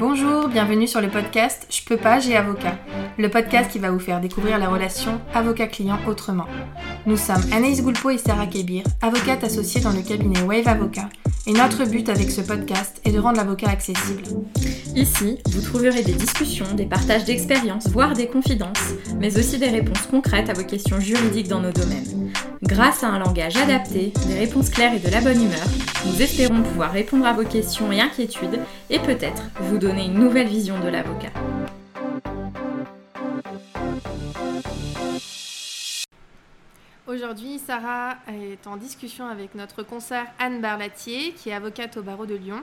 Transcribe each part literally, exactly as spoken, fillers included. Bonjour, bienvenue sur le podcast Je peux pas, j'ai avocat, le podcast qui va vous faire découvrir la relation avocat-client autrement. Nous sommes Anaïs Goulpeau et Sarah Kébir, avocates associées dans le cabinet Wave Avocat, et notre but avec ce podcast est de rendre l'avocat accessible. Ici, vous trouverez des discussions, des partages d'expériences, voire des confidences, mais aussi des réponses concrètes à vos questions juridiques dans nos domaines. Grâce à un langage adapté, des réponses claires et de la bonne humeur, nous espérons pouvoir répondre à vos questions et inquiétudes et peut-être vous donner une nouvelle vision de l'avocat. Aujourd'hui, Sarah est en discussion avec notre consoeur Anne Barlatier, qui est avocate au barreau de Lyon.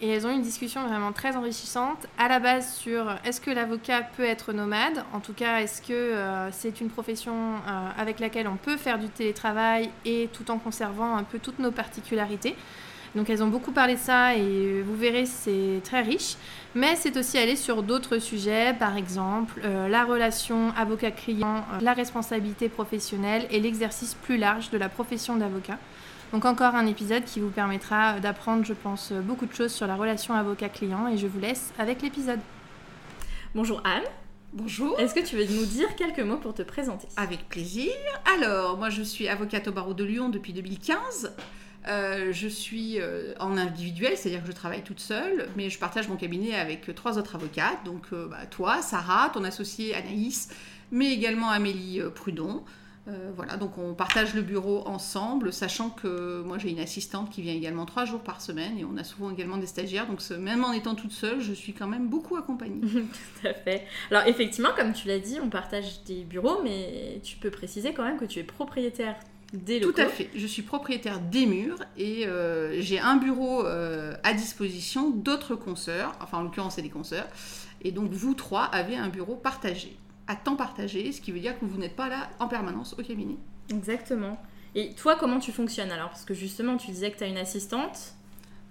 Et elles ont eu une discussion vraiment très enrichissante, à la base sur est-ce que l'avocat peut être nomade ? En tout cas, est-ce que euh, c'est une profession euh, avec laquelle on peut faire du télétravail et tout en conservant un peu toutes nos particularités ? Donc elles ont beaucoup parlé de ça et vous verrez, c'est très riche. Mais c'est aussi aller sur d'autres sujets, par exemple euh, la relation avocat-client, euh, la responsabilité professionnelle et l'exercice plus large de la profession d'avocat. Donc encore un épisode qui vous permettra d'apprendre, je pense, beaucoup de choses sur la relation avocat-client et je vous laisse avec l'épisode. Bonjour Anne. Bonjour. Est-ce que tu veux nous dire quelques mots pour te présenter ? Avec plaisir. Alors, moi je suis avocate au barreau de Lyon depuis deux mille quinze. Euh, je suis euh, en individuel, c'est-à-dire que je travaille toute seule, mais je partage mon cabinet avec euh, trois autres avocates, donc euh, bah, toi, Sarah, ton associée Anaïs, mais également Amélie euh, Prudon. Euh, voilà, donc on partage le bureau ensemble, sachant que moi j'ai une assistante qui vient également trois jours par semaine et on a souvent également des stagiaires, donc même en étant toute seule, je suis quand même beaucoup accompagnée. Tout à fait. Alors effectivement, comme tu l'as dit, on partage des bureaux, mais tu peux préciser quand même que tu es propriétaire des locaux. Tout à fait. Je suis propriétaire des murs et euh, j'ai un bureau euh, à disposition d'autres consoeurs, enfin en l'occurrence c'est des consoeurs, et donc vous trois avez un bureau partagé. À temps partagé, ce qui veut dire que vous n'êtes pas là en permanence au cabinet. Exactement. Et toi, comment tu fonctionnes alors ? Parce que justement, tu disais que tu as une assistante.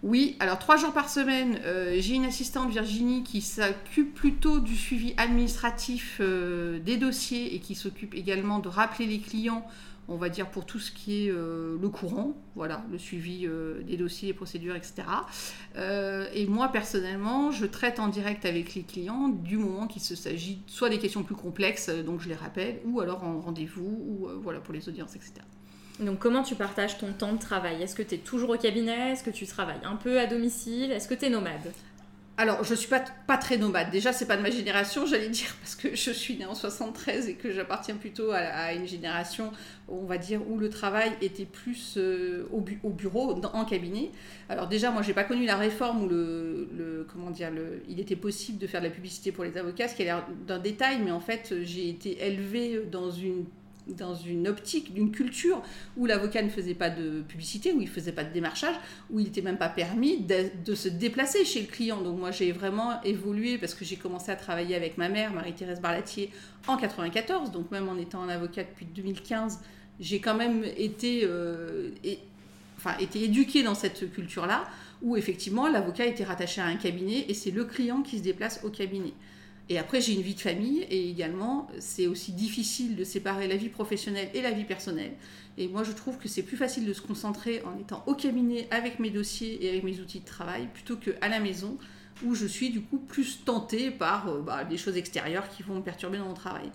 Oui, alors trois jours par semaine, euh, j'ai une assistante Virginie qui s'occupe plutôt du suivi administratif euh, des dossiers et qui s'occupe également de rappeler les clients, on va dire pour tout ce qui est euh, le courant, voilà, le suivi euh, des dossiers, les procédures, et cetera. Euh, et moi, personnellement, je traite en direct avec les clients du moment qu'il se s'agit soit des questions plus complexes, donc je les rappelle, ou alors en rendez-vous, ou euh, voilà, pour les audiences, et cetera. Donc, comment tu partages ton temps de travail ? Est-ce que tu es toujours au cabinet ? Est-ce que tu travailles un peu à domicile ? Est-ce que tu es nomade ? Alors, je ne suis pas, pas très nomade. Déjà, ce n'est pas de ma génération, j'allais dire, parce que je suis née en soixante-treize et que j'appartiens plutôt à, à une génération, on va dire, où le travail était plus euh, au, bu, au bureau, dans, en cabinet. Alors déjà, moi, je n'ai pas connu la réforme où le, le, comment dire, le, il était possible de faire de la publicité pour les avocats, ce qui a l'air d'un détail, mais en fait, j'ai été élevée dans une... dans une optique, d'une culture où l'avocat ne faisait pas de publicité, où il ne faisait pas de démarchage, où il n'était même pas permis de, de se déplacer chez le client. Donc moi, j'ai vraiment évolué parce que j'ai commencé à travailler avec ma mère, Marie-Thérèse Barlatier, en quatre-vingt-quatorze. Donc même en étant un avocat depuis deux mille quinze, j'ai quand même été, euh, et, enfin, été éduquée dans cette culture-là, où effectivement, l'avocat était rattaché à un cabinet et c'est le client qui se déplace au cabinet. Et après, j'ai une vie de famille et également, c'est aussi difficile de séparer la vie professionnelle et la vie personnelle. Et moi, je trouve que c'est plus facile de se concentrer en étant au cabinet avec mes dossiers et avec mes outils de travail plutôt qu'à la maison où je suis du coup plus tentée par euh, bah, des choses extérieures qui vont me perturber dans mon travail.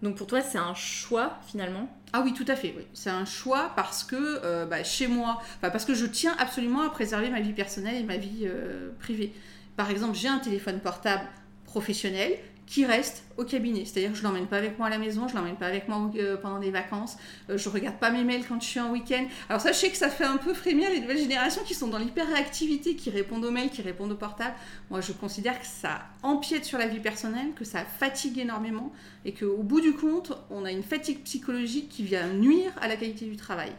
Donc pour toi, c'est un choix finalement ? Ah oui, tout à fait. Oui. C'est un choix parce que euh, bah, chez moi, parce que je tiens absolument à préserver ma vie personnelle et ma vie euh, privée. Par exemple, j'ai un téléphone portable professionnel qui reste au cabinet. C'est-à-dire que je ne l'emmène pas avec moi à la maison, je ne l'emmène pas avec moi pendant des vacances, je ne regarde pas mes mails quand je suis en week-end. Alors ça, je sais que ça fait un peu frémir les nouvelles générations qui sont dans l'hyperactivité, qui répondent aux mails, qui répondent aux portables. Moi, je considère que ça empiète sur la vie personnelle, que ça fatigue énormément et qu'au bout du compte, on a une fatigue psychologique qui vient nuire à la qualité du travail.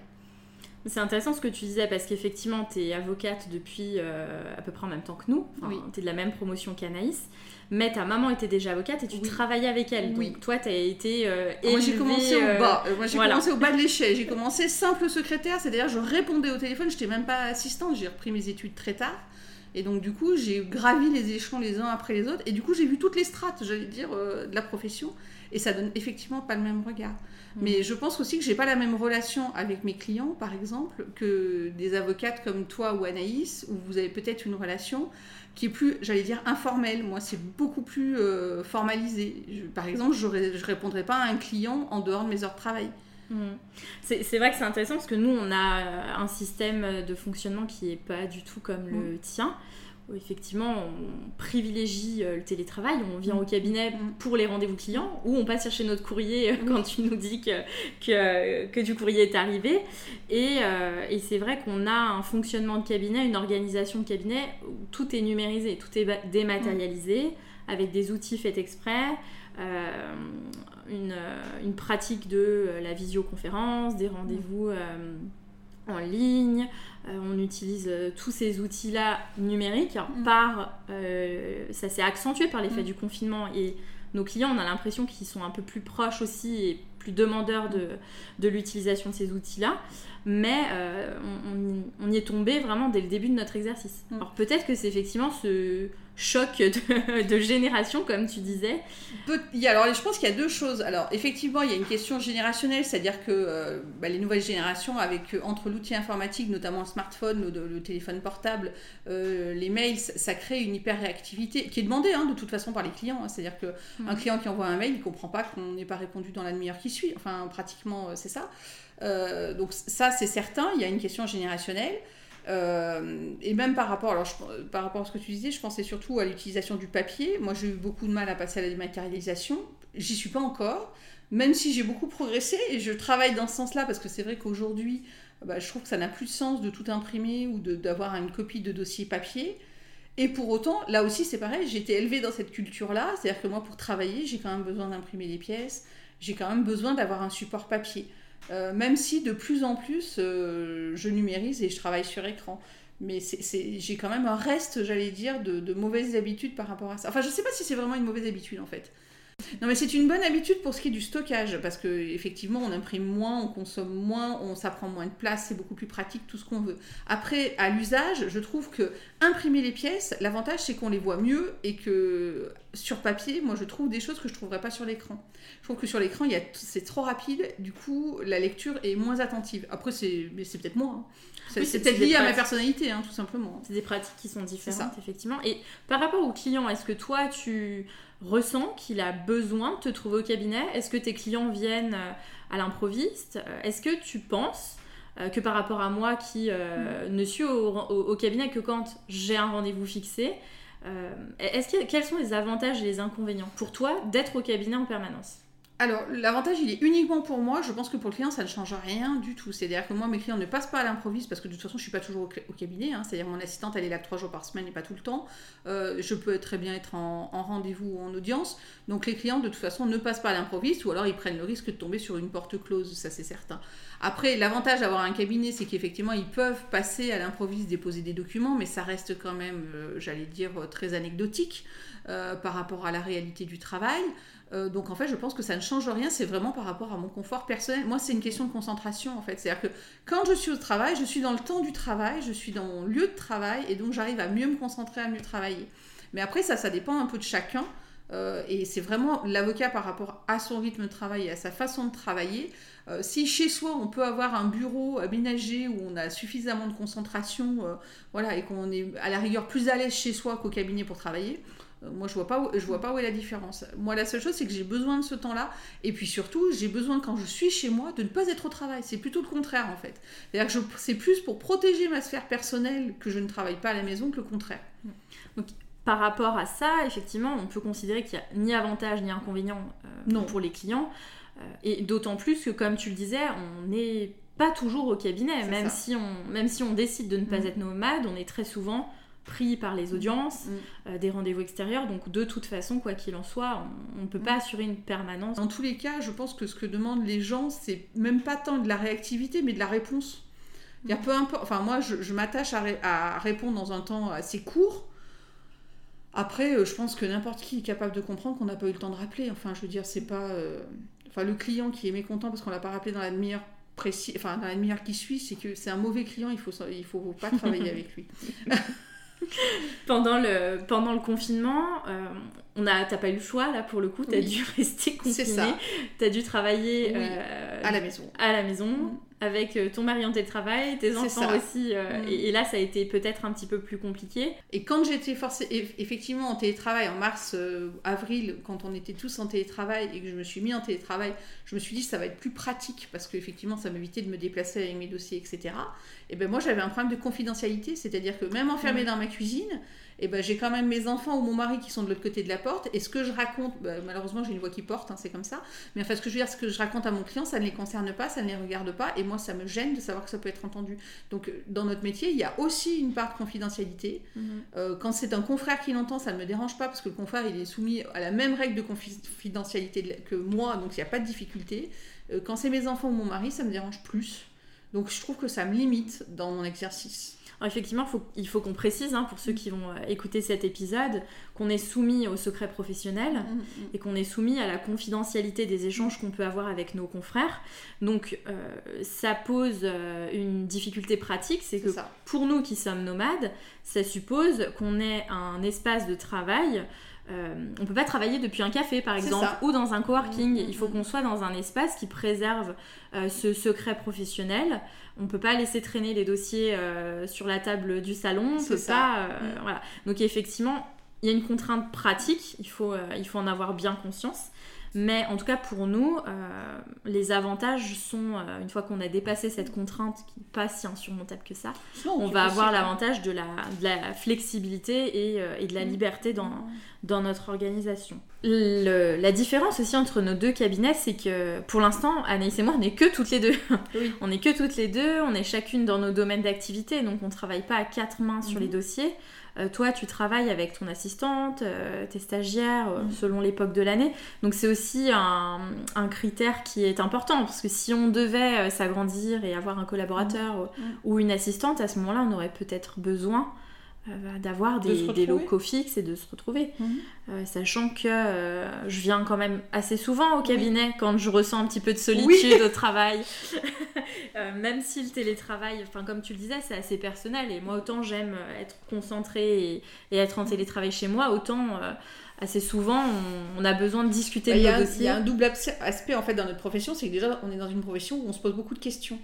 C'est intéressant ce que tu disais parce qu'effectivement, tu es avocate depuis euh, à peu près en même temps que nous. Enfin, oui. Tu es de la même promotion qu'Anaïs. Mais ta maman était déjà avocate et tu oui. travaillais avec elle. Oui. Donc toi, tu as été euh, élevée... Moi, j'ai commencé au bas. Euh, moi, j'ai voilà. commencé au bas de l'échelle. J'ai commencé simple secrétaire. C'est-à-dire, je répondais au téléphone. Je n'étais même pas assistante. J'ai repris mes études très tard. Et donc, du coup, j'ai gravi les échelons les uns après les autres. Et du coup, j'ai vu toutes les strates, j'allais dire, euh, de la profession. Et ça donne effectivement pas le même regard. Mmh. Mais je pense aussi que j'ai pas la même relation avec mes clients, par exemple, que des avocates comme toi ou Anaïs, où vous avez peut-être une relation qui est plus, j'allais dire, informelle. Moi, c'est beaucoup plus euh, formalisé. Je, par exemple, je ne répondrai pas à un client en dehors de mes heures de travail. Mmh. C'est, c'est vrai que c'est intéressant parce que nous, on a un système de fonctionnement qui n'est pas du tout comme mmh. le tien. Où effectivement, on privilégie le télétravail, on vient mmh. au cabinet mmh. pour les rendez-vous clients, ou on passe chercher notre courrier mmh. quand tu nous dis que, que, que du courrier est arrivé. Et, euh, et c'est vrai qu'on a un fonctionnement de cabinet, une organisation de cabinet où tout est numérisé, tout est dématérialisé, mmh. avec des outils faits exprès, euh, une, une pratique de la visioconférence, des rendez-vous... Mmh. Euh, en ligne, euh, on utilise euh, tous ces outils-là numériques. Alors, mmh. par, euh, ça s'est accentué par l'effet mmh. du confinement et nos clients, on a l'impression qu'ils sont un peu plus proches aussi et plus demandeurs de, de l'utilisation de ces outils-là. Mais euh, on, on, on y est tombé vraiment dès le début de notre exercice. Mmh. Alors peut-être que c'est effectivement ce choc de, de génération, comme tu disais. Peut- Alors je pense qu'il y a deux choses. Alors effectivement, il y a une question générationnelle, c'est-à-dire que euh, bah, les nouvelles générations, avec, entre l'outil informatique, notamment le smartphone, le, le téléphone portable, euh, les mails, ça crée une hyper-réactivité qui est demandée hein, de toute façon par les clients. Hein. C'est-à-dire qu'un mmh. client qui envoie un mail, il ne comprend pas qu'on n'ait pas répondu dans la demi-heure qui suit. Enfin, pratiquement, c'est ça. Euh, donc ça, c'est certain. Il y a une question générationnelle. Euh, et même par rapport, alors je, par rapport à ce que tu disais, je pensais surtout à l'utilisation du papier. Moi, j'ai eu beaucoup de mal à passer à la dématérialisation. J'y suis pas encore, même si j'ai beaucoup progressé et je travaille dans ce sens-là parce que c'est vrai qu'aujourd'hui, bah, je trouve que ça n'a plus de sens de tout imprimer ou de, d'avoir une copie de dossier papier. Et pour autant, là aussi, c'est pareil. J'ai été élevée dans cette culture-là, c'est-à-dire que moi, pour travailler, j'ai quand même besoin d'imprimer des pièces. J'ai quand même besoin d'avoir un support papier. Euh, même si de plus en plus euh, je numérise et je travaille sur écran, mais c'est, c'est, j'ai quand même un reste, j'allais dire, de, de mauvaises habitudes par rapport à ça. Enfin, je sais pas si c'est vraiment une mauvaise habitude en fait. Non, mais c'est une bonne habitude pour ce qui est du stockage, parce que effectivement, on imprime moins, on consomme moins, on ça prend moins de place, c'est beaucoup plus pratique, tout ce qu'on veut. Après, à l'usage, je trouve que imprimer les pièces, l'avantage c'est qu'on les voit mieux et que sur papier, moi je trouve des choses que je trouverais pas sur l'écran. Je trouve que sur l'écran, il y a, c'est trop rapide, du coup, la lecture est moins attentive. Après, c'est, mais c'est peut-être moi. Hein. C'est, oui, c'est, c'est peut-être lié à ma personnalité, hein, tout simplement. C'est des pratiques qui sont différentes, effectivement. Et par rapport au client, est-ce que toi, tu ressens qu'il a besoin de te trouver au cabinet? Est-ce que tes clients viennent à l'improviste? Est-ce que tu penses que par rapport à moi qui euh, mmh. ne suis au, au, au cabinet que quand j'ai un rendez-vous fixé, euh, est-ce qu'il y a, quels sont les avantages et les inconvénients pour toi d'être au cabinet en permanence? Alors, l'avantage, il est uniquement pour moi. Je pense que pour le client, ça ne change rien du tout. C'est-à-dire que moi, mes clients ne passent pas à l'improviste parce que de toute façon, je ne suis pas toujours au cabinet. Hein. C'est-à-dire que mon assistante, elle est là trois jours par semaine et pas tout le temps. Euh, je peux très bien être en, en rendez-vous ou en audience. Donc, les clients, de toute façon, ne passent pas à l'improviste ou alors ils prennent le risque de tomber sur une porte close. Ça, c'est certain. Après, l'avantage d'avoir un cabinet, c'est qu'effectivement, ils peuvent passer à l'improviste, déposer des documents, mais ça reste quand même, euh, j'allais dire, très anecdotique euh, par rapport à la réalité du travail. Donc en fait, je pense que ça ne change rien, c'est vraiment par rapport à mon confort personnel. Moi, c'est une question de concentration en fait. C'est-à-dire que quand je suis au travail, je suis dans le temps du travail, je suis dans mon lieu de travail et donc j'arrive à mieux me concentrer, à mieux travailler. Mais après ça, ça dépend un peu de chacun euh, et c'est vraiment l'avocat par rapport à son rythme de travail et à sa façon de travailler. Euh, si chez soi, on peut avoir un bureau aménagé où on a suffisamment de concentration euh, voilà, et qu'on est à la rigueur plus à l'aise chez soi qu'au cabinet pour travailler... Moi, je vois pas où, je vois pas où est la différence. Moi, la seule chose, c'est que j'ai besoin de ce temps-là. Et puis surtout, j'ai besoin, quand je suis chez moi, de ne pas être au travail. C'est plutôt le contraire, en fait. C'est-à-dire que je, c'est plus pour protéger ma sphère personnelle que je ne travaille pas à la maison que le contraire. Donc, par rapport à ça, effectivement, on peut considérer qu'il n'y a ni avantage ni inconvénient euh, non. pour les clients. Euh, et d'autant plus que, comme tu le disais, on n'est pas toujours au cabinet. Même si, on, même si on décide de ne pas mmh. être nomade, on est très souvent... pris par les audiences, mmh. euh, des rendez-vous extérieurs. Donc, de toute façon, quoi qu'il en soit, on ne peut pas mmh. assurer une permanence. Dans tous les cas, je pense que ce que demandent les gens, c'est même pas tant de la réactivité, mais de la réponse. Mmh. Y a peu importe. Enfin, moi, je, je m'attache à, ré... à répondre dans un temps assez court. Après, je pense que n'importe qui est capable de comprendre qu'on n'a pas eu le temps de rappeler. Enfin, je veux dire, c'est pas... Euh... Enfin, le client qui est mécontent parce qu'on l'a pas rappelé dans la demi-heure, précis... enfin, dans la demi-heure qui suit, c'est que c'est un mauvais client, il faut, il faut pas travailler avec lui. pendant le, pendant le confinement, euh, on a, t'as pas eu le choix, là, pour le coup, t'as oui. dû rester confinée. C'est ça. T'as dû travailler... Oui. Euh, à la maison. À la maison, mmh. avec ton mari en télétravail, tes enfants aussi. Euh, mmh. et, et là, ça a été peut-être un petit peu plus compliqué. Et quand j'étais forcée, effectivement, en télétravail, en mars, euh, avril, quand on était tous en télétravail et que je me suis mis en télétravail, je me suis dit, ça va être plus pratique, parce qu'effectivement, ça m'évitait de me déplacer avec mes dossiers, et cetera. Et bien moi, j'avais un problème de confidentialité, c'est-à-dire que même enfermée mmh. dans ma cuisine... Et eh ben, j'ai quand même mes enfants ou mon mari qui sont de l'autre côté de la porte, et ce que je raconte, ben, malheureusement j'ai une voix qui porte, hein, c'est comme ça, mais enfin ce que je veux dire, ce que je raconte à mon client, ça ne les concerne pas, ça ne les regarde pas, et moi ça me gêne de savoir que ça peut être entendu. Donc dans notre métier, il y a aussi une part de confidentialité. Mm-hmm. euh, quand c'est un confrère qui l'entend, ça ne me dérange pas, parce que le confrère il est soumis à la même règle de confidentialité que moi, donc il n'y a pas de difficulté. Euh, quand c'est mes enfants ou mon mari, ça me dérange plus, donc je trouve que ça me limite dans mon exercice. Alors effectivement, faut, il faut qu'on précise, hein, pour ceux qui vont écouter cet épisode, qu'on est soumis au secret professionnel et qu'on est soumis à la confidentialité des échanges qu'on peut avoir avec nos confrères. Donc euh, ça pose euh, une difficulté pratique, c'est que c'est ça. Pour nous qui sommes nomades, ça suppose qu'on ait un espace de travail. Euh, on peut pas travailler depuis un café par exemple, ou dans un coworking. Mmh. Il faut qu'on soit dans un espace qui préserve euh, ce secret professionnel. On peut pas laisser traîner les dossiers euh, sur la table du salon. On peut pas, euh, mmh. voilà. Donc effectivement, il y a une contrainte pratique. Il faut, euh, il faut en avoir bien conscience. Mais en tout cas pour nous, euh, les avantages sont, euh, une fois qu'on a dépassé cette contrainte qui n'est pas si insurmontable que ça, non, on va avoir l'avantage de la, de la flexibilité et, euh, et de la liberté dans, dans notre organisation. Le, la différence aussi entre nos deux cabinets, c'est que pour l'instant, Anaïs et moi, on n'est que toutes les deux. Oui. On n'est que toutes les deux, on est chacune dans nos domaines d'activité, donc on ne travaille pas à quatre mains mmh. sur les dossiers. Euh, toi, tu travailles avec ton assistante, euh, tes stagiaires, euh, mmh. selon l'époque de l'année. Donc, c'est aussi un, un critère qui est important, parce que si on devait euh, s'agrandir et avoir un collaborateur mmh. ou, ou une assistante, à ce moment-là, on aurait peut-être besoin euh, d'avoir des, de des locaux fixes et de se retrouver. Mmh. Euh, sachant que euh, je viens quand même assez souvent au cabinet oui. quand je ressens un petit peu de solitude oui. au travail. Euh, même si le télétravail, enfin comme tu le disais, c'est assez personnel, et moi autant j'aime être concentrée et, et être en télétravail chez moi, autant euh, assez souvent on, on a besoin de discuter bah, de nos dossiers. Il y a un double aspect en fait dans notre profession, c'est que déjà on est dans une profession où on se pose beaucoup de questions.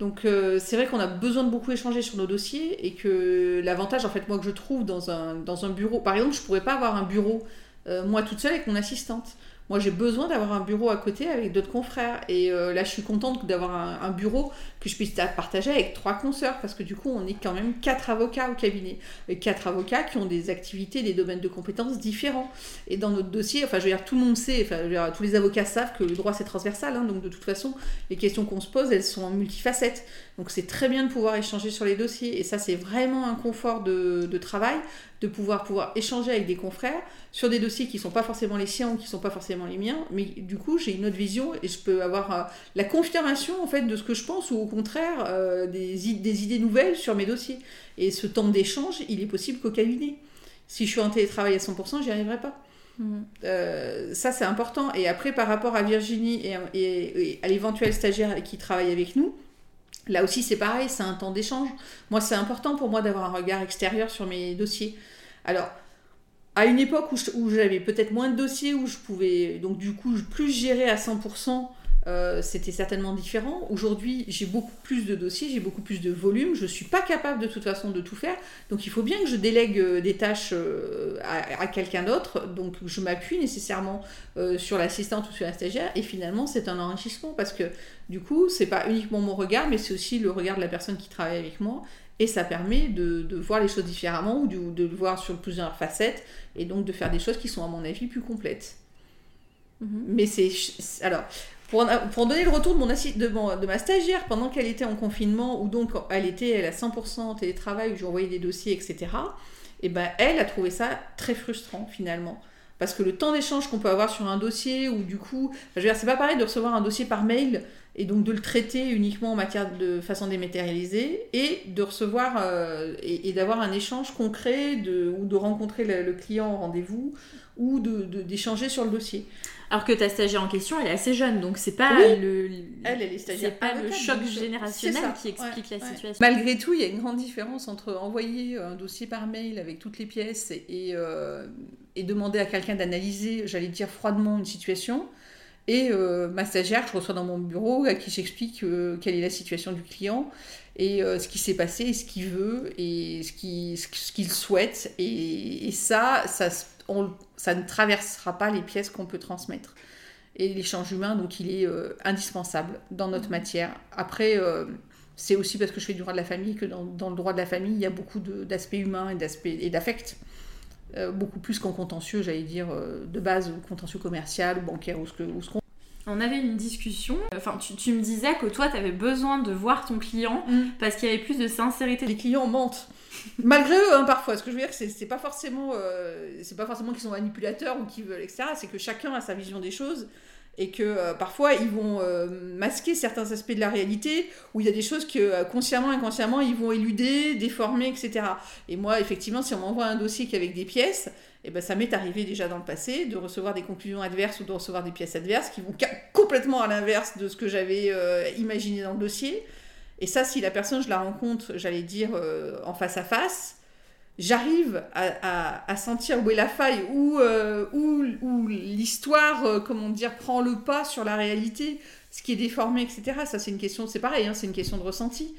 Donc euh, c'est vrai qu'on a besoin de beaucoup échanger sur nos dossiers, et que l'avantage en fait moi que je trouve dans un, dans un bureau, par exemple je pourrais pas avoir un bureau euh, moi toute seule avec mon assistante. Moi, j'ai besoin d'avoir un bureau à côté avec d'autres confrères. Et euh, là, je suis contente d'avoir un, un bureau que je puisse partager avec trois consoeurs, parce que du coup, on est quand même quatre avocats au cabinet. Et quatre avocats qui ont des activités, des domaines de compétences différents. Et dans notre dossier, enfin, je veux dire, tout le monde sait, enfin, je veux dire, tous les avocats savent que le droit, c'est transversal. Hein, donc, de toute façon, les questions qu'on se pose, elles sont multifacettes. Donc, c'est très bien de pouvoir échanger sur les dossiers. Et ça, c'est vraiment un confort de, de travail, de pouvoir, pouvoir échanger avec des confrères sur des dossiers qui ne sont pas forcément les siens ou qui ne sont pas forcément les miens, mais du coup j'ai une autre vision et je peux avoir euh, la confirmation en fait de ce que je pense, ou au contraire euh, des, id- des idées nouvelles sur mes dossiers. Et ce temps d'échange, il est possible qu'au cabinet. Si je suis en télétravail à cent pour cent, j'y arriverai pas. Mmh. Euh, ça c'est important. Et après, par rapport à Virginie et, et, et à l'éventuel stagiaire qui travaille avec nous, là aussi c'est pareil, c'est un temps d'échange. Moi, c'est important pour moi d'avoir un regard extérieur sur mes dossiers. Alors, à une époque où, je, où j'avais peut-être moins de dossiers, où je pouvais donc du coup plus gérer à cent pour cent, euh, c'était certainement différent. Aujourd'hui, j'ai beaucoup plus de dossiers, j'ai beaucoup plus de volume, je ne suis pas capable de toute façon de tout faire, donc il faut bien que je délègue des tâches euh, à, à quelqu'un d'autre, donc je m'appuie nécessairement euh, sur l'assistante ou sur la stagiaire, et finalement c'est un enrichissement, parce que du coup, c'est pas uniquement mon regard, mais c'est aussi le regard de la personne qui travaille avec moi. Et ça permet de, de voir les choses différemment, ou de, de le voir sur plusieurs facettes, et donc de faire des choses qui sont, à mon avis, plus complètes. Mmh. Mais c'est... Alors, pour, pour donner le retour de, mon assi, de, mon, de ma stagiaire, pendant qu'elle était en confinement, où donc elle était elle, à cent pour cent en télétravail, où j'envoyais des dossiers, et cetera, et ben, elle a trouvé ça très frustrant, finalement. Parce que le temps d'échange qu'on peut avoir sur un dossier, ou du coup... Je veux dire, c'est pas pareil de recevoir un dossier par mail, et donc de le traiter uniquement en matière de façon dématérialisée, et de recevoir euh, et, et d'avoir un échange concret, de, ou de rencontrer le, le client en rendez-vous, ou de, de, d'échanger sur le dossier. Alors que ta stagiaire en question, elle est assez jeune, donc c'est pas oui. le, le elle, elle est stagiaire c'est pas le choc générationnel qui explique ouais, la situation. Ouais. Malgré tout, il y a une grande différence entre envoyer un dossier par mail avec toutes les pièces et, et, euh, et demander à quelqu'un d'analyser, j'allais dire froidement, une situation. Et euh, ma stagiaire, je reçois dans mon bureau, à qui j'explique euh, quelle est la situation du client et euh, ce qui s'est passé, et ce qu'il veut et ce, qui, ce qu'il souhaite. Et, et ça, ça, on, ça ne traversera pas les pièces qu'on peut transmettre. Et l'échange humain, donc, il est euh, indispensable dans notre matière. Après, euh, c'est aussi parce que je fais du droit de la famille que dans, dans le droit de la famille, il y a beaucoup de, d'aspects humains et, d'aspects, et d'affects. Euh, beaucoup plus qu'en contentieux, j'allais dire, euh, de base, ou contentieux commercial, ou bancaire, ou ce, que, ou ce qu'on... On avait une discussion, enfin, tu, tu me disais que toi, t'avais besoin de voir ton client mmh. parce qu'il y avait plus de sincérité. Les clients mentent, malgré eux, hein, parfois. Ce que je veux dire, c'est, c'est, pas forcément, euh, c'est pas forcément qu'ils sont manipulateurs ou qu'ils veulent, et cetera. C'est que chacun a sa vision des choses et que euh, parfois, ils vont euh, masquer certains aspects de la réalité où il y a des choses que, euh, consciemment et inconsciemment, ils vont éluder, déformer, et cetera. Et moi, effectivement, si on m'envoie un dossier qui est avec des pièces... Eh ben, ça m'est arrivé déjà dans le passé de recevoir des conclusions adverses ou de recevoir des pièces adverses qui vont complètement à l'inverse de ce que j'avais euh, imaginé dans le dossier. Et ça, si la personne, je la rencontre, j'allais dire, euh, en face à face, j'arrive à, à, à sentir où est la faille, où, euh, où, où l'histoire, euh, comment dire, prend le pas sur la réalité, ce qui est déformé, et cetera. Ça, c'est une question, c'est pareil, hein, c'est une question de ressenti.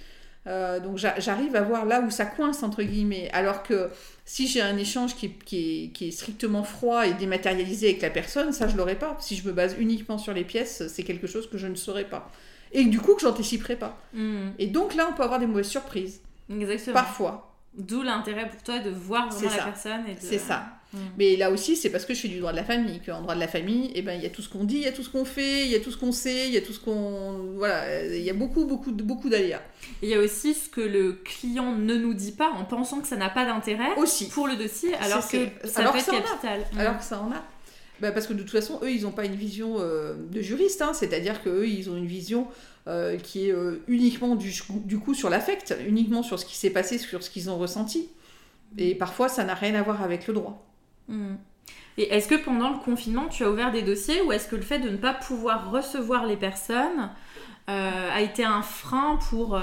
Euh, donc j'arrive à voir là où ça coince entre guillemets, alors que si j'ai un échange qui est, qui est, qui est strictement froid et dématérialisé avec la personne, ça je l'aurai pas. Si je me base uniquement sur les pièces, c'est quelque chose que je ne saurais pas et du coup que j'anticiperai pas. Mmh. Et donc là on peut avoir des mauvaises surprises. Exactement. Parfois. D'où l'intérêt pour toi de voir vraiment la personne et de... C'est ça. Mmh. Mais là aussi, c'est parce que je suis du droit de la famille, qu'en droit de la famille, eh ben, il y a tout ce qu'on dit, il y a tout ce qu'on fait, il y a tout ce qu'on sait, il y a tout ce qu'on... Voilà, il y a beaucoup, beaucoup, beaucoup d'aléas. Et il y a aussi ce que le client ne nous dit pas en pensant que ça n'a pas d'intérêt aussi. Pour le dossier, alors c'est, que c'est... ça alors peut que être ça capital. Mmh. Alors que ça en a. Bah parce que de toute façon, eux, ils n'ont pas une vision euh, de juriste, hein, c'est-à-dire qu'eux, ils ont une vision euh, qui est euh, uniquement du, du coup sur l'affect, uniquement sur ce qui s'est passé, sur ce qu'ils ont ressenti. Et parfois, ça n'a rien à voir avec le droit. Mmh. Et est-ce que pendant le confinement, tu as ouvert des dossiers ou est-ce que le fait de ne pas pouvoir recevoir les personnes euh, a été un frein pour... Euh,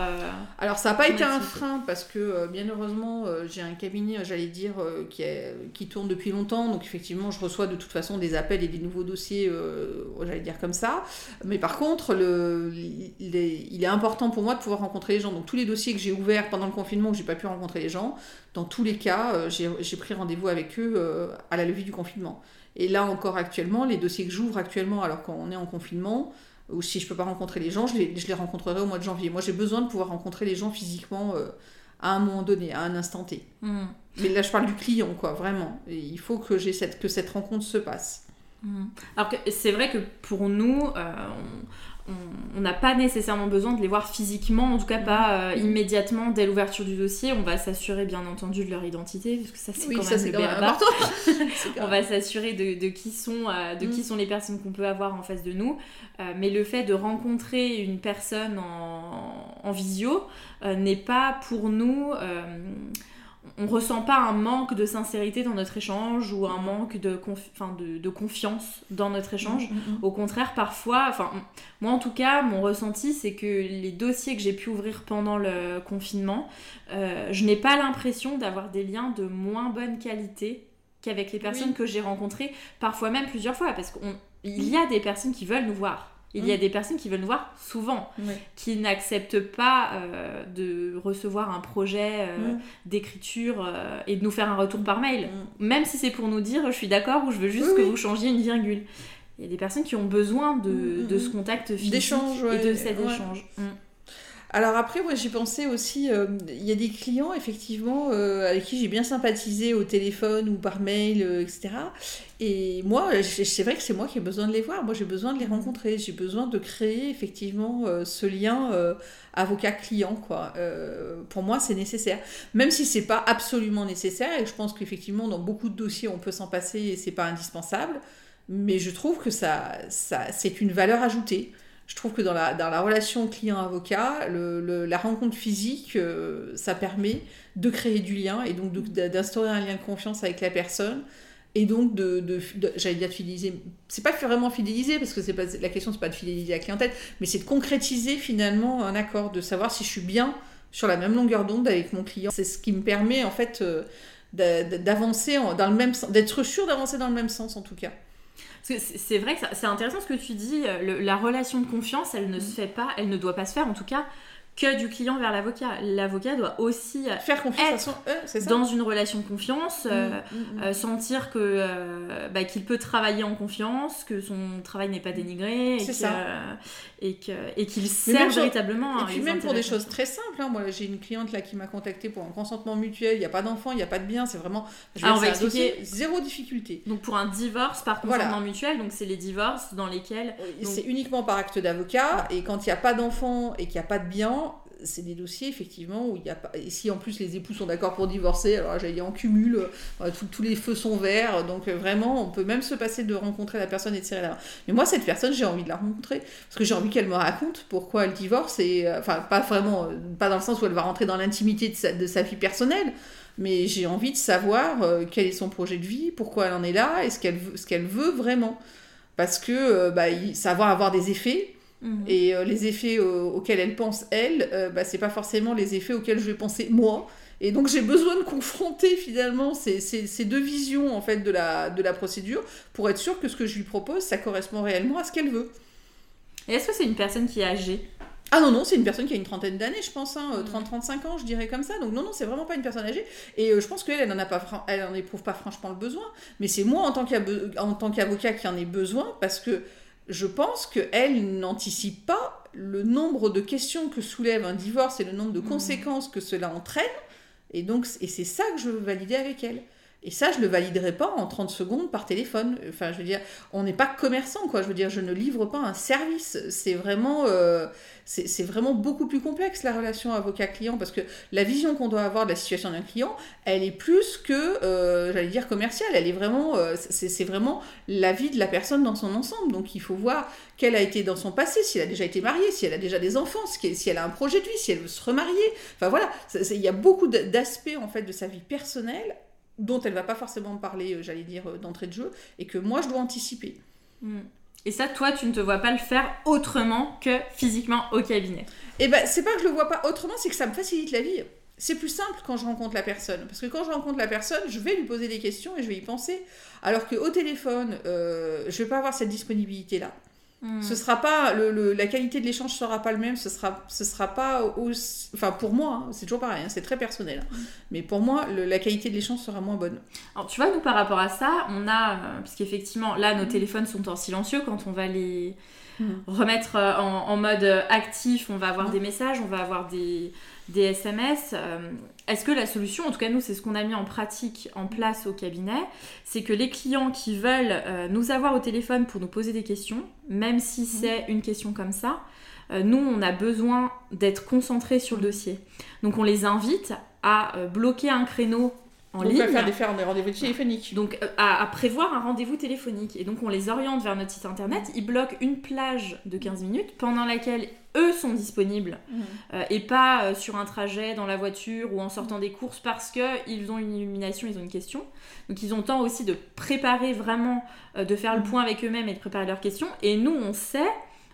Alors, ça n'a pas été un frein parce que, euh, bien heureusement, euh, j'ai un cabinet, j'allais dire, euh, qui, est, qui tourne depuis longtemps. Donc, effectivement, je reçois de toute façon des appels et des nouveaux dossiers, euh, j'allais dire comme ça. Mais par contre, le, les, il est important pour moi de pouvoir rencontrer les gens. Donc, tous les dossiers que j'ai ouverts pendant le confinement où je n'ai pas pu rencontrer les gens... Dans tous les cas, euh, j'ai, j'ai pris rendez-vous avec eux euh, à la levée du confinement. Et là encore actuellement, les dossiers que j'ouvre actuellement alors qu'on est en confinement, ou si je ne peux pas rencontrer les gens, je les, je les rencontrerai au mois de janvier. Moi, j'ai besoin de pouvoir rencontrer les gens physiquement euh, à un moment donné, à un instant T. Mmh. Mais là, je parle du client, quoi, vraiment. Et il faut que, j'ai cette, que cette rencontre se passe. Mmh. Alors que c'est vrai que pour nous... Euh, on... on n'a pas nécessairement besoin de les voir physiquement, en tout cas pas euh, immédiatement dès l'ouverture du dossier. On va s'assurer bien entendu de leur identité, parce que ça c'est oui, quand ça, même c'est le B A B A. On va s'assurer de, de, qui, sont, euh, de mm. qui sont les personnes qu'on peut avoir en face de nous. Euh, mais le fait de rencontrer une personne en, en visio euh, n'est pas pour nous... Euh, on ne ressent pas un manque de sincérité dans notre échange ou un manque de, confi- de, de confiance dans notre échange. Mmh, mmh. Au contraire, parfois, moi en tout cas, mon ressenti, c'est que les dossiers que j'ai pu ouvrir pendant le confinement, euh, je n'ai pas l'impression d'avoir des liens de moins bonne qualité qu'avec les personnes oui. que j'ai rencontrées, parfois même plusieurs fois, parce qu'il y a des personnes qui veulent nous voir. Il y a des personnes qui veulent nous voir souvent, oui. qui n'acceptent pas euh, de recevoir un projet euh, oui. d'écriture euh, et de nous faire un retour par mail. Oui. Même si c'est pour nous dire « je suis d'accord » ou « je veux juste oui, que oui. vous changiez une virgule ». Il y a des personnes qui ont besoin de, de ce contact physique ouais, et de cet ouais. échange. Ouais. Alors après, ouais, j'ai pensé aussi, il euh, y a des clients effectivement euh, avec qui j'ai bien sympathisé au téléphone ou par mail, euh, et cetera. Et moi, c'est vrai que c'est moi qui ai besoin de les voir, moi j'ai besoin de les rencontrer, j'ai besoin de créer effectivement euh, ce lien euh, avocat-client, quoi. Euh, pour moi, c'est nécessaire. Même si c'est pas absolument nécessaire, et je pense qu'effectivement dans beaucoup de dossiers on peut s'en passer et c'est pas indispensable, mais je trouve que ça, ça c'est une valeur ajoutée. Je trouve que dans la, dans la relation client-avocat, le, le, la rencontre physique, euh, ça permet de créer du lien et donc de, d'instaurer un lien de confiance avec la personne Et donc, de, de, de, j'allais dire de fidéliser, c'est pas vraiment fidéliser, parce que c'est pas, la question c'est pas de fidéliser la clientèle, mais c'est de concrétiser finalement un accord, de savoir si je suis bien sur la même longueur d'onde avec mon client. C'est ce qui me permet en fait euh, d'avancer en, dans le même sens, d'être sûr d'avancer dans le même sens en tout cas. Parce que c'est vrai que ça, c'est intéressant ce que tu dis, le, la relation de confiance, elle ne mmh. se fait pas, elle ne doit pas se faire en tout cas que du client vers l'avocat. L'avocat doit aussi faire confiance être à son, euh, c'est ça, dans une relation de confiance, mmh, euh, mmh. Euh, sentir que, euh, bah, qu'il peut travailler en confiance, que son travail n'est pas dénigré, et, que, euh, et, que, et qu'il sert véritablement. Et puis même pour des choses très simples, hein, moi là, j'ai une cliente là, qui m'a contactée pour un consentement mutuel, il n'y a pas d'enfant, il n'y a pas de bien, c'est vraiment... Je vais Alors on va expliquer... Zéro difficulté. Donc pour un divorce par consentement voilà. mutuel, donc c'est les divorces dans lesquels... Donc... C'est uniquement par acte d'avocat, et quand il n'y a pas d'enfant et qu'il n'y a pas de bien, c'est des dossiers effectivement où il y a pas, et si en plus les époux sont d'accord pour divorcer, alors là, j'allais dire en cumul, euh, tout, tous les feux sont verts, donc euh, vraiment on peut même se passer de rencontrer la personne et de serrer la main. Mais moi cette personne j'ai envie de la rencontrer parce que j'ai envie qu'elle me raconte pourquoi elle divorce, et euh, enfin pas vraiment, euh, pas dans le sens où elle va rentrer dans l'intimité de sa, de sa vie personnelle, mais j'ai envie de savoir euh, quel est son projet de vie, pourquoi elle en est là et ce qu'elle veut, ce qu'elle veut vraiment, parce que euh, bah, savoir avoir des effets. Mmh. Et euh, les effets euh, auxquels elle pense, elle, euh, bah, c'est pas forcément les effets auxquels je vais penser moi. Et donc j'ai besoin de confronter finalement ces, ces, ces deux visions en fait, de, la, de la procédure pour être sûre que ce que je lui propose, ça correspond réellement à ce qu'elle veut. Et est-ce que c'est une personne qui est âgée ? Ah non, non, c'est une personne qui a une trentaine d'années, je pense, hein, trente à trente-cinq ans, je dirais comme ça. Donc non, non, c'est vraiment pas une personne âgée. Et euh, je pense qu'elle, elle n'en a pas, fran- elle n'en éprouve pas franchement le besoin. Mais c'est moi, en tant, en tant qu'avocat, qui en ai besoin, parce que je pense qu'elle n'anticipe pas le nombre de questions que soulève un divorce et le nombre de conséquences que cela entraîne. Et, donc, et c'est ça que je veux valider avec elle. Et ça, je ne le validerai pas en trente secondes par téléphone. Enfin, je veux dire, on n'est pas commerçant, quoi. Je veux dire, je ne livre pas un service. C'est vraiment, euh, c'est, c'est vraiment beaucoup plus complexe, la relation avocat-client, parce que la vision qu'on doit avoir de la situation d'un client, elle est plus que, euh, j'allais dire, commerciale. Elle est vraiment, euh, c'est, c'est vraiment la vie de la personne dans son ensemble. Donc, il faut voir quelle a été dans son passé, si elle a déjà été mariée, si elle a déjà des enfants, si elle a un projet de vie, si elle veut se remarier. Enfin, voilà, il y a beaucoup d'aspects, en fait, de sa vie personnelle dont elle ne va pas forcément parler, j'allais dire, d'entrée de jeu, et que moi, je dois anticiper. Et ça, toi, tu ne te vois pas le faire autrement que physiquement au cabinet. Eh bien, c'est pas que je ne le vois pas autrement, c'est que ça me facilite la vie. C'est plus simple quand je rencontre la personne, parce que quand je rencontre la personne, je vais lui poser des questions et je vais y penser, alors qu'au téléphone, euh, je ne vais pas avoir cette disponibilité-là. Mmh. Ce sera pas le, le, la qualité de l'échange sera pas le même, ce sera ce sera pas aussi, enfin pour moi hein, c'est toujours pareil hein, c'est très personnel hein, mais pour moi le, la qualité de l'échange sera moins bonne. Alors tu vois, nous par rapport à ça on a euh, parce qu'effectivement là nos mmh. téléphones sont en silencieux, quand on va les mmh. remettre euh, en, en mode actif on va avoir mmh. des messages, on va avoir des des S M S. Euh, est-ce que la solution, en tout cas nous c'est ce qu'on a mis en pratique en place au cabinet, c'est que les clients qui veulent euh, nous avoir au téléphone pour nous poser des questions, même si c'est une question comme ça, euh, nous, on a besoin d'être concentrés sur le dossier. Donc, on les invite à euh, bloquer un créneau en donc, ligne. Donc, à faire des, faire des rendez-vous téléphoniques. Donc, euh, à, à prévoir un rendez-vous téléphonique. Et donc, on les oriente vers notre site internet. Ils bloquent une plage de quinze minutes pendant laquelle eux sont disponibles mmh. euh, et pas euh, sur un trajet dans la voiture ou en sortant des courses parce qu'ils ont une illumination, ils ont une question. Donc ils ont temps aussi de préparer vraiment, euh, de faire le point avec eux-mêmes et de préparer leurs questions. Et nous, on sait,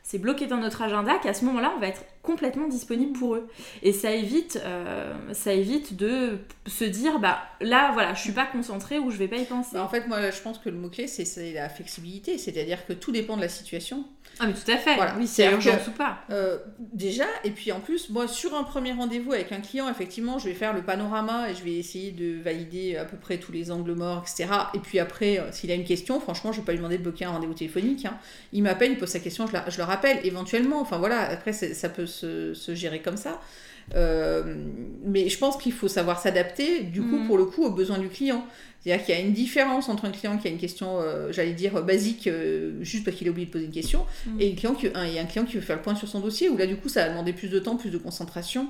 c'est bloqué dans notre agenda, qu'à ce moment-là, on va être complètement disponible pour eux. Et ça évite, euh, ça évite de se dire, bah là, voilà, je suis pas concentrée ou je vais pas y penser. Bah en fait, moi, je pense que le mot-clé, c'est, c'est la flexibilité. C'est-à-dire que tout dépend de la situation. Ah mais tout à fait, voilà. Oui, c'est urgence ou pas. Euh, déjà, et puis en plus, moi, sur un premier rendez-vous avec un client, effectivement, je vais faire le panorama et je vais essayer de valider à peu près tous les angles morts, et cetera. Et puis après, euh, s'il a une question, franchement, je vais pas lui demander de bloquer un rendez-vous téléphonique. Hein. Il m'appelle, il pose sa question, je, la, je le rappelle, éventuellement. Enfin voilà, après, ça peut Se, se gérer comme ça, euh, mais je pense qu'il faut savoir s'adapter du coup mmh. pour le coup aux besoins du client. C'est-à-dire qu'il y a une différence entre un client qui a une question, euh, j'allais dire, basique, euh, juste parce qu'il a oublié de poser une question, mmh. et, un client qui, un, et un client qui veut faire le point sur son dossier, où là du coup ça va demander plus de temps, plus de concentration.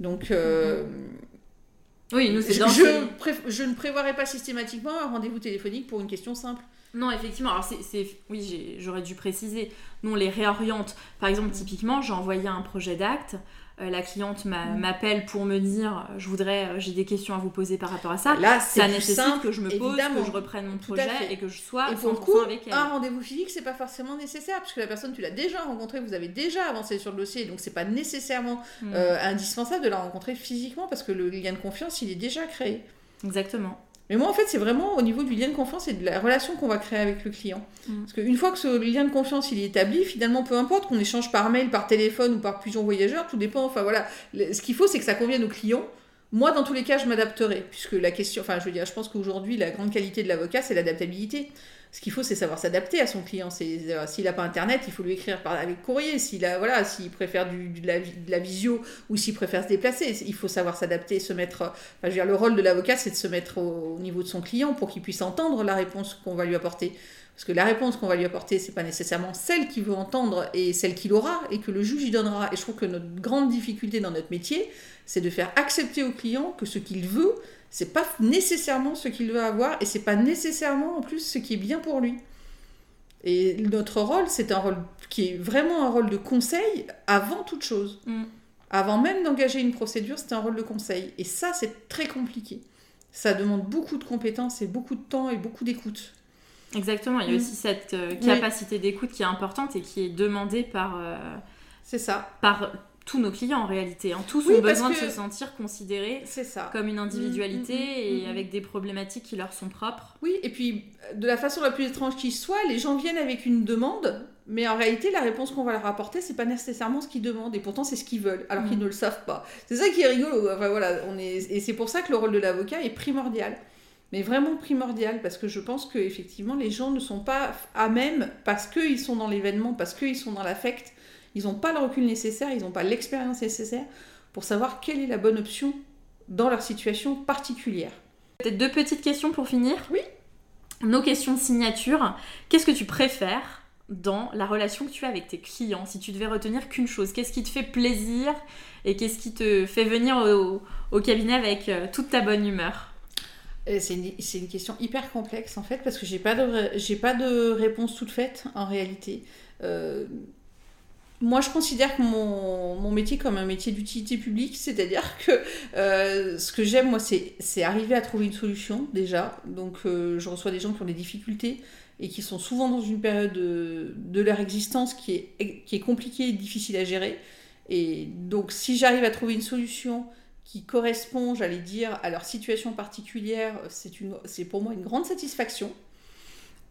Donc euh, mmh. oui, nous c'est je, je, pré- je ne prévoirai pas systématiquement un rendez-vous téléphonique pour une question simple. Non, effectivement. Alors, c'est, c'est... oui, j'ai... j'aurais dû préciser. Nous, on les réoriente. Par exemple, typiquement, j'ai envoyé un projet d'acte Euh, la cliente m'a, mmh. m'appelle pour me dire je voudrais, euh, j'ai des questions à vous poser par rapport à ça. Là, c'est ça nécessite simple, que je me pose, évidemment. que je reprenne mon projet et que je sois et pour le coup, avec elle. Un rendez-vous physique, c'est pas forcément nécessaire parce que la personne, tu l'as déjà rencontrée, vous avez déjà avancé sur le dossier, donc c'est pas nécessairement mmh. euh, indispensable de la rencontrer physiquement parce que le lien de confiance, il est déjà créé. Exactement. Mais moi, en fait, c'est vraiment au niveau du lien de confiance et de la relation qu'on va créer avec le client. Mmh. Parce qu'une fois que ce lien de confiance il est établi, finalement, peu importe qu'on échange par mail, par téléphone ou par pigeon voyageur, tout dépend. Enfin voilà, ce qu'il faut, c'est que ça convienne au client. Moi, dans tous les cas, je m'adapterai, puisque la question, enfin, je veux dire, je pense qu'aujourd'hui, la grande qualité de l'avocat, c'est l'adaptabilité. Ce qu'il faut, c'est savoir s'adapter à son client. C'est, euh, s'il n'a pas Internet, il faut lui écrire par, avec courrier. S'il a, voilà, s'il préfère du, du, de, la, de la visio ou s'il préfère se déplacer, il faut savoir s'adapter, se mettre... Enfin, je veux dire, le rôle de l'avocat, c'est de se mettre au, au niveau de son client pour qu'il puisse entendre la réponse qu'on va lui apporter. Parce que la réponse qu'on va lui apporter, c'est pas nécessairement celle qu'il veut entendre et celle qu'il aura et que le juge y donnera. Et je trouve que notre grande difficulté dans notre métier, c'est de faire accepter au client que ce qu'il veut... C'est pas nécessairement ce qu'il veut avoir et c'est pas nécessairement en plus ce qui est bien pour lui. Et notre rôle, c'est un rôle qui est vraiment un rôle de conseil avant toute chose. Mm. Avant même d'engager une procédure, c'est un rôle de conseil. Et ça, c'est très compliqué. Ça demande beaucoup de compétences et beaucoup de temps et beaucoup d'écoute. Exactement. Il y a mm. aussi cette euh, capacité oui. d'écoute qui est importante et qui est demandée par... Euh, c'est ça. Par... tous nos clients en réalité, hein. tous oui, ont besoin que... de se sentir considérés comme une individualité mmh, mmh, mmh. et avec des problématiques qui leur sont propres. Oui, et puis de la façon la plus étrange qui soit, les gens viennent avec une demande, mais en réalité la réponse qu'on va leur apporter, c'est pas nécessairement ce qu'ils demandent, et pourtant c'est ce qu'ils veulent, alors mmh. qu'ils ne le savent pas. C'est ça qui est rigolo, enfin, voilà, on est... et c'est pour ça que le rôle de l'avocat est primordial. Mais vraiment primordial, parce que je pense qu'effectivement les gens ne sont pas à même, parce qu'ils sont dans l'événement, parce qu'ils sont dans l'affect, ils n'ont pas le recul nécessaire, ils n'ont pas l'expérience nécessaire pour savoir quelle est la bonne option dans leur situation particulière. Peut-être deux petites questions pour finir. Oui. Nos questions signature. Qu'est-ce que tu préfères dans la relation que tu as avec tes clients? Si tu devais retenir qu'une chose, qu'est-ce qui te fait plaisir et qu'est-ce qui te fait venir au, au cabinet avec toute ta bonne humeur? C'est une, c'est une question hyper complexe en fait, parce que j'ai pas de, j'ai pas de réponse toute faite en réalité. Euh... Moi, je considère que mon, mon métier comme un métier d'utilité publique, c'est-à-dire que euh, ce que j'aime, moi, c'est, c'est arriver à trouver une solution, déjà. Donc, euh, je reçois des gens qui ont des difficultés et qui sont souvent dans une période de, de leur existence qui est, qui est compliquée et difficile à gérer. Et donc, si j'arrive à trouver une solution qui correspond, j'allais dire, à leur situation particulière, c'est, une, c'est pour moi une grande satisfaction.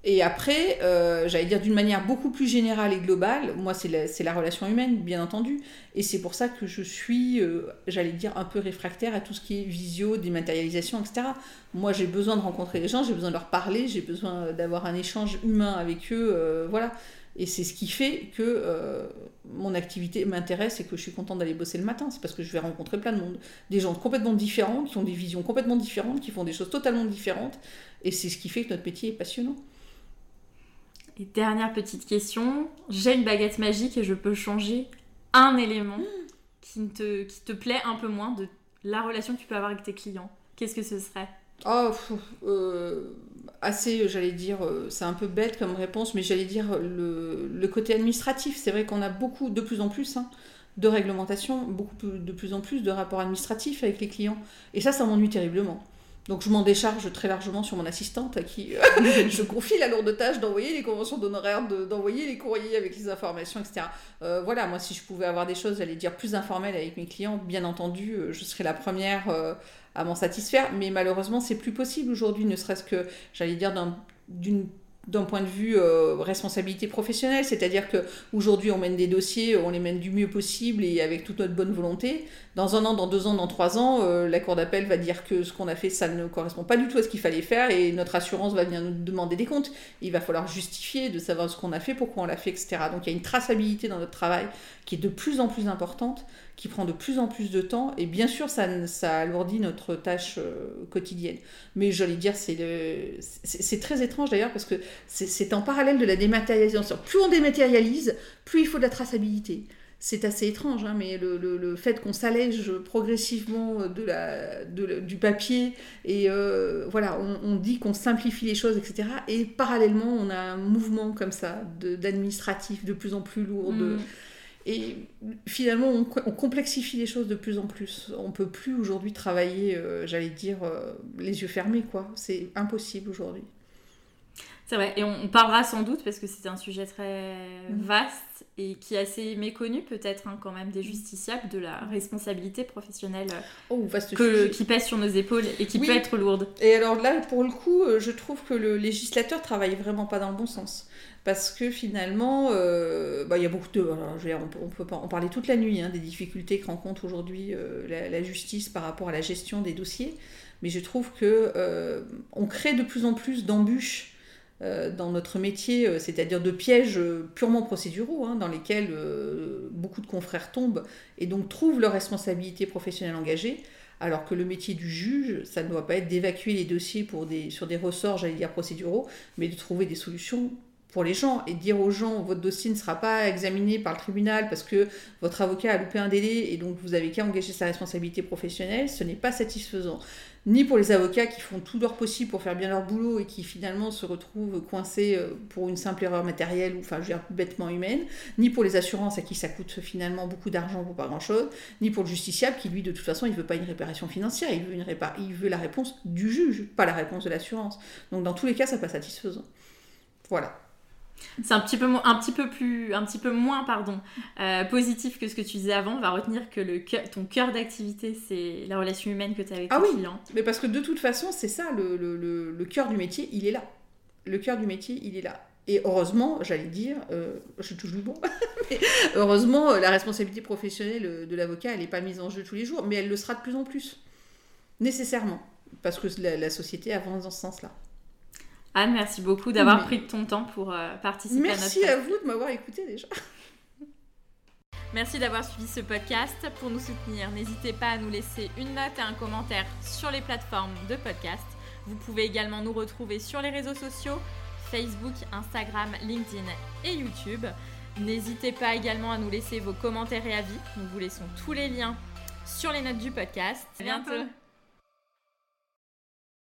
Et après, euh, j'allais dire d'une manière beaucoup plus générale et globale, moi c'est la, c'est la relation humaine, bien entendu, et c'est pour ça que je suis, euh, j'allais dire, un peu réfractaire à tout ce qui est visio, dématérialisation, et cetera. Moi j'ai besoin de rencontrer les gens, j'ai besoin de leur parler, j'ai besoin d'avoir un échange humain avec eux, euh, voilà. Et c'est ce qui fait que euh, mon activité m'intéresse et que je suis contente d'aller bosser le matin. C'est parce que je vais rencontrer plein de monde. Des gens complètement différents, qui ont des visions complètement différentes, qui font des choses totalement différentes, et c'est ce qui fait que notre métier est passionnant. Et dernière petite question, j'ai une baguette magique et je peux changer un élément mmh. qui, te, qui te plaît un peu moins de la relation que tu peux avoir avec tes clients. Qu'est-ce que ce serait ? Oh, euh, assez, j'allais dire, c'est un peu bête comme réponse, mais j'allais dire le, le côté administratif. C'est vrai qu'on a beaucoup, de plus en plus, hein, de réglementation, beaucoup de plus en plus de rapports administratifs avec les clients. Et ça, ça m'ennuie terriblement. Donc je m'en décharge très largement sur mon assistante à qui euh, je confie la lourde tâche d'envoyer les conventions d'honoraires, de, d'envoyer les courriers avec les informations, et cetera. Euh, voilà, moi si je pouvais avoir des choses, j'allais dire, plus informelles avec mes clients, bien entendu, euh, je serais la première euh, à m'en satisfaire, mais malheureusement c'est plus possible aujourd'hui, ne serait-ce que, j'allais dire, d'un, d'une... d'un point de vue euh, responsabilité professionnelle, c'est-à-dire qu'aujourd'hui on mène des dossiers, on les mène du mieux possible et avec toute notre bonne volonté. Dans un an, dans deux ans, dans trois ans, euh, la cour d'appel va dire que ce qu'on a fait, ça ne correspond pas du tout à ce qu'il fallait faire et notre assurance va venir nous demander des comptes. Et il va falloir justifier de savoir ce qu'on a fait, pourquoi on l'a fait, et cetera. Donc il y a une traçabilité dans notre travail qui est de plus en plus importante, qui prend de plus en plus de temps, et bien sûr ça, ça alourdit notre tâche euh, quotidienne. Mais j'allais dire, c'est, le, c'est, c'est très étrange d'ailleurs, parce que c'est, c'est en parallèle de la dématérialisation. Plus on dématérialise, plus il faut de la traçabilité. C'est assez étrange, hein, mais le, le, le fait qu'on s'allège progressivement de la, de la, du papier, et euh, voilà, on, on dit qu'on simplifie les choses, et cetera. Et parallèlement, on a un mouvement comme ça, de, d'administratif de plus en plus lourd, mmh. de... Et finalement, on, on complexifie les choses de plus en plus. On ne peut plus aujourd'hui travailler, euh, j'allais dire, euh, les yeux fermés, quoi. C'est impossible aujourd'hui. C'est vrai, et on, on parlera sans doute, parce que c'est un sujet très vaste et qui est assez méconnu peut-être, hein, quand même, des justiciables, de la responsabilité professionnelle oh, vaste que, qui pèse sur nos épaules et qui oui. peut être lourde. Et alors là, pour le coup, je trouve que le législateur ne travaille vraiment pas dans le bon sens. Parce que finalement, euh, bah, y a beaucoup de... Alors, je veux dire, on, on peut en parler toute la nuit, hein, des difficultés que rencontre aujourd'hui euh, la, la justice par rapport à la gestion des dossiers. Mais je trouve qu'on euh, crée de plus en plus d'embûches dans notre métier, c'est-à-dire de pièges purement procéduraux, hein, dans lesquels euh, beaucoup de confrères tombent et donc trouvent leur responsabilité professionnelle engagée, alors que le métier du juge, ça ne doit pas être d'évacuer les dossiers pour des, sur des ressorts, j'allais dire procéduraux, mais de trouver des solutions pour les gens et de dire aux gens, votre dossier ne sera pas examiné par le tribunal parce que votre avocat a loupé un délai et donc vous n'avez qu'à engager sa responsabilité professionnelle, ce n'est pas satisfaisant. Ni pour les avocats qui font tout leur possible pour faire bien leur boulot et qui finalement se retrouvent coincés pour une simple erreur matérielle ou, enfin, je veux dire, bêtement humaine, ni pour les assurances à qui ça coûte finalement beaucoup d'argent pour pas grand-chose, ni pour le justiciable qui, lui, de toute façon, il veut pas une réparation financière, il veut, une répa- il veut la réponse du juge, pas la réponse de l'assurance. Donc, dans tous les cas, ça n'est pas satisfaisant. Voilà. C'est un petit peu, mo- un petit peu, plus, un petit peu moins pardon, euh, positif que ce que tu disais avant. On va retenir que le coeur, ton cœur d'activité, c'est la relation humaine que tu as avec ah tes oui, clients. Ah oui, mais parce que de toute façon, c'est ça, le, le, le, le cœur du métier, il est là. Le cœur du métier, il est là. Et heureusement, j'allais dire, euh, je touche du bon, mais heureusement, la responsabilité professionnelle de l'avocat, elle n'est pas mise en jeu tous les jours, mais elle le sera de plus en plus, nécessairement, parce que la, la société avance dans ce sens-là. Anne, merci beaucoup d'avoir oui. pris de ton temps pour euh, participer merci à notre... Merci à vous de m'avoir écouté déjà. Merci d'avoir suivi ce podcast. Pour nous soutenir, n'hésitez pas à nous laisser une note et un commentaire sur les plateformes de podcast. Vous pouvez également nous retrouver sur les réseaux sociaux, Facebook, Instagram, LinkedIn et YouTube. N'hésitez pas également à nous laisser vos commentaires et avis. Nous vous laissons tous les liens sur les notes du podcast. À bientôt.